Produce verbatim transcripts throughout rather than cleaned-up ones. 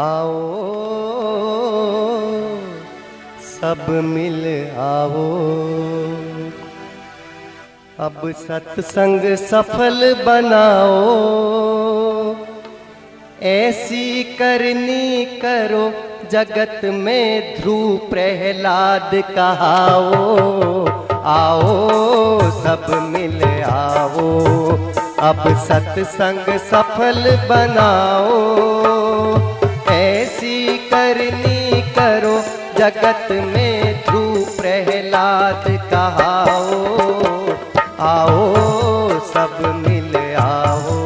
आओ सब मिल आओ, अब सत्संग सफल बनाओ, ऐसी करनी करो जगत में ध्रुव प्रहलाद कहाओ। आओ सब मिल आओ, अब सत्संग सफल बनाओ, ऐसी करनी करो जगत में ध्रुव प्रहलाद कहाओ। आओ सब मिल आओ।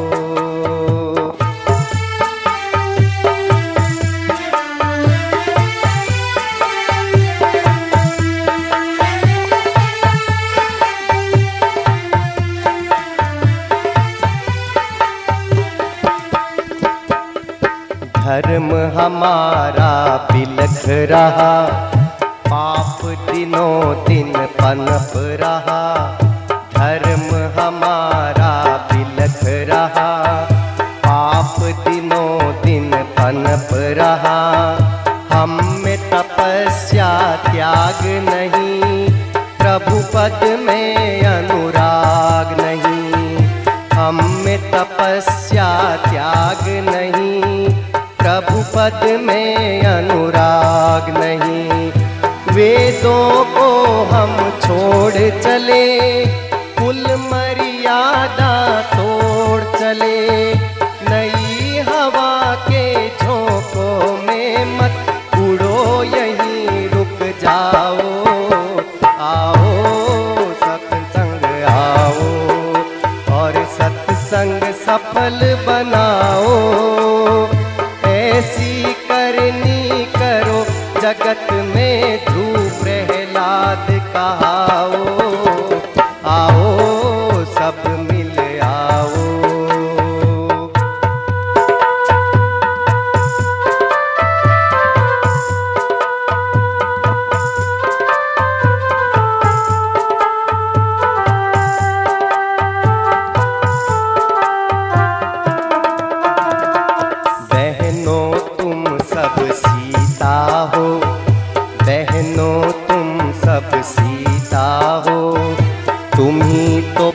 धर्म हमारा बिलख रहा, पाप दिनों दिन पनप रहा, धर्म हमारा बिलख रहा, पाप दिनों दिन पनप रहा, हम में तपस्या त्याग नहीं, प्रभु पद में अनुराग नहीं, हम में तपस्या त्याग नहीं, प्रभु पद में अनुराग नहीं। वेदों को हम छोड़ चले, कुल मर्यादा तोड़ चले, नई हवा के झोंकों में मत उड़ो यहीं रुक जाओ। आओ सत्संग आओ, और सत्संग सफल बनाओ, ऐसी करनी करो जगत में ध्रुव प्रहलाद कहाओ।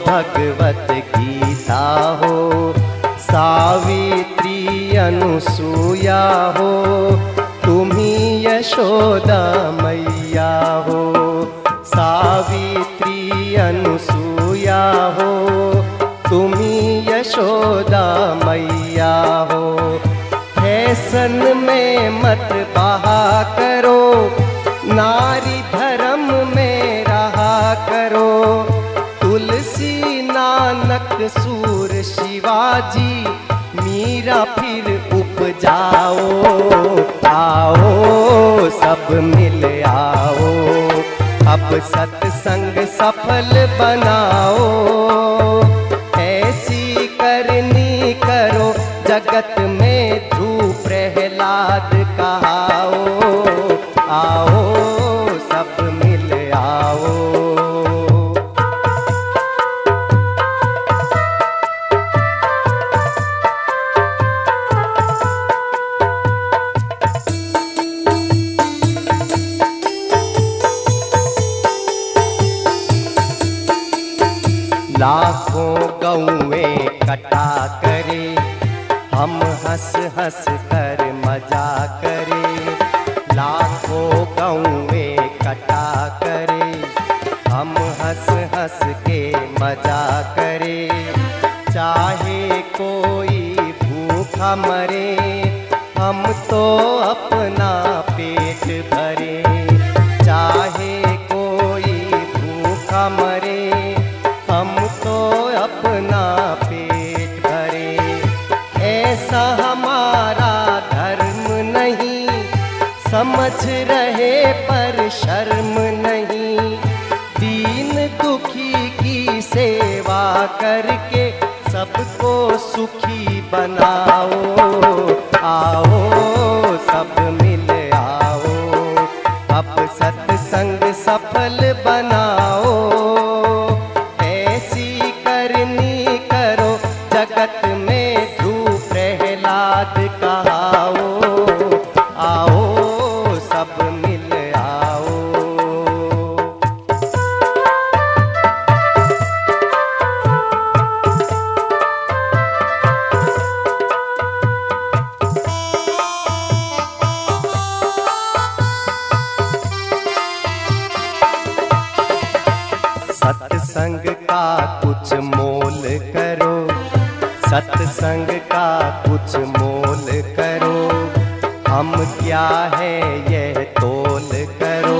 भगवत गीता हो, सावित्री अनुसुया हो, तुम्ही यशोदा मैया हो, सावित्री अनुसुया हो, तुम्ही यशोदा मैया हो। फैशन में मत बहा करो, नारी धर्म में रहा करो, तुलसी नानक सूर शिवाजी मीरा फिर उपजाओ। आओ सब मिल आओ, अब सत्संग सफल बनाओ, ऐसी करनी करो जगत में ध्रुव प्रहलाद कहाओ। आओ सब मिल आओ। लाखों गौए कटा करे, हम हंस हंस कर मजा करे, लाखों गौए कटा करे, हम हंस हंस के मजा करे, चाहे कोई भूखा मरे, हम तो अपना पेट भरे, चाहे कोई भूखा मरे, हम तो अपना पेट भरे। ऐसा हमारा धर्म नहीं, समझ रहे पर शर्म नहीं, दीन दुखी की सेवा करके सबको सुखी बनाओ। आओ सब मिल आओ, अब सत्संग सफल बनाओ, जगत में ध्रुव प्रहलाद कहाओ। अनमोल करो, हम क्या है यह तोल करो,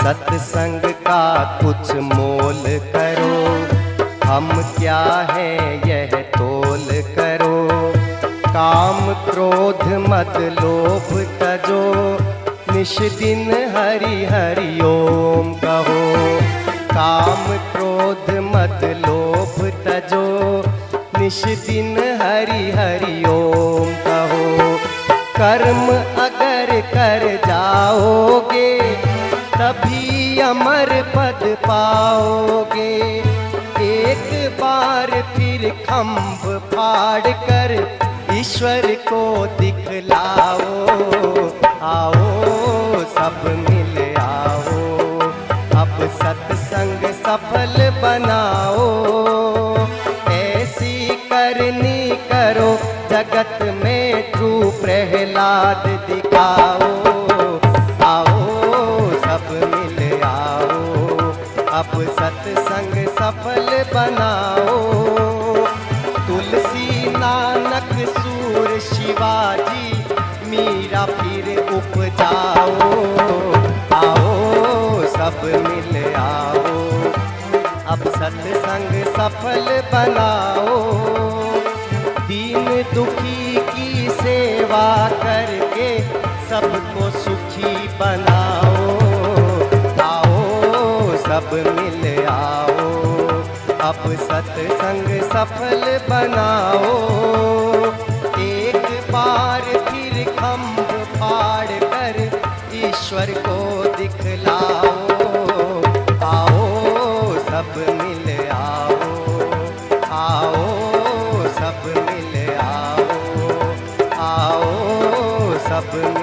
सत्संग का कुछ मोल करो, हम क्या है यह तोल करो, काम क्रोध मत लोभ तजो, निश दिन हरि हरि ओम कहो, काम क्रोध मत लोभ तजो, निश दिन हरि हरि ओम कहो, कर्म अगर कर जाओगे तभी अमर पद पाओगे, एक बार फिर खम्भ फाड़ कर ईश्वर को दिखलाओ, आओ सब मिल आओ, अब सत्संग सफल बनाओ, ऐसी करनी करो जगत में तू प्रहलाद दिखाओ, आओ सब मिल आओ, अब सत्संग सफल बनाओ, तुलसी नानक सूर शिवाजी मीरा फिर उपजाओ, आओ सब मिल आओ, अब सत्संग सफल बनाओ, दीन दुखी की सेवा करके सबको सुखी बनाओ, आओ सब मिल आओ, अब सत्संग सफल बनाओ, एक बार फिर खम्भ फाड़ कर ईश्वर को दिखलाओ, आओ सब मिल आओ, आओ सब मिल आओ, आओ सब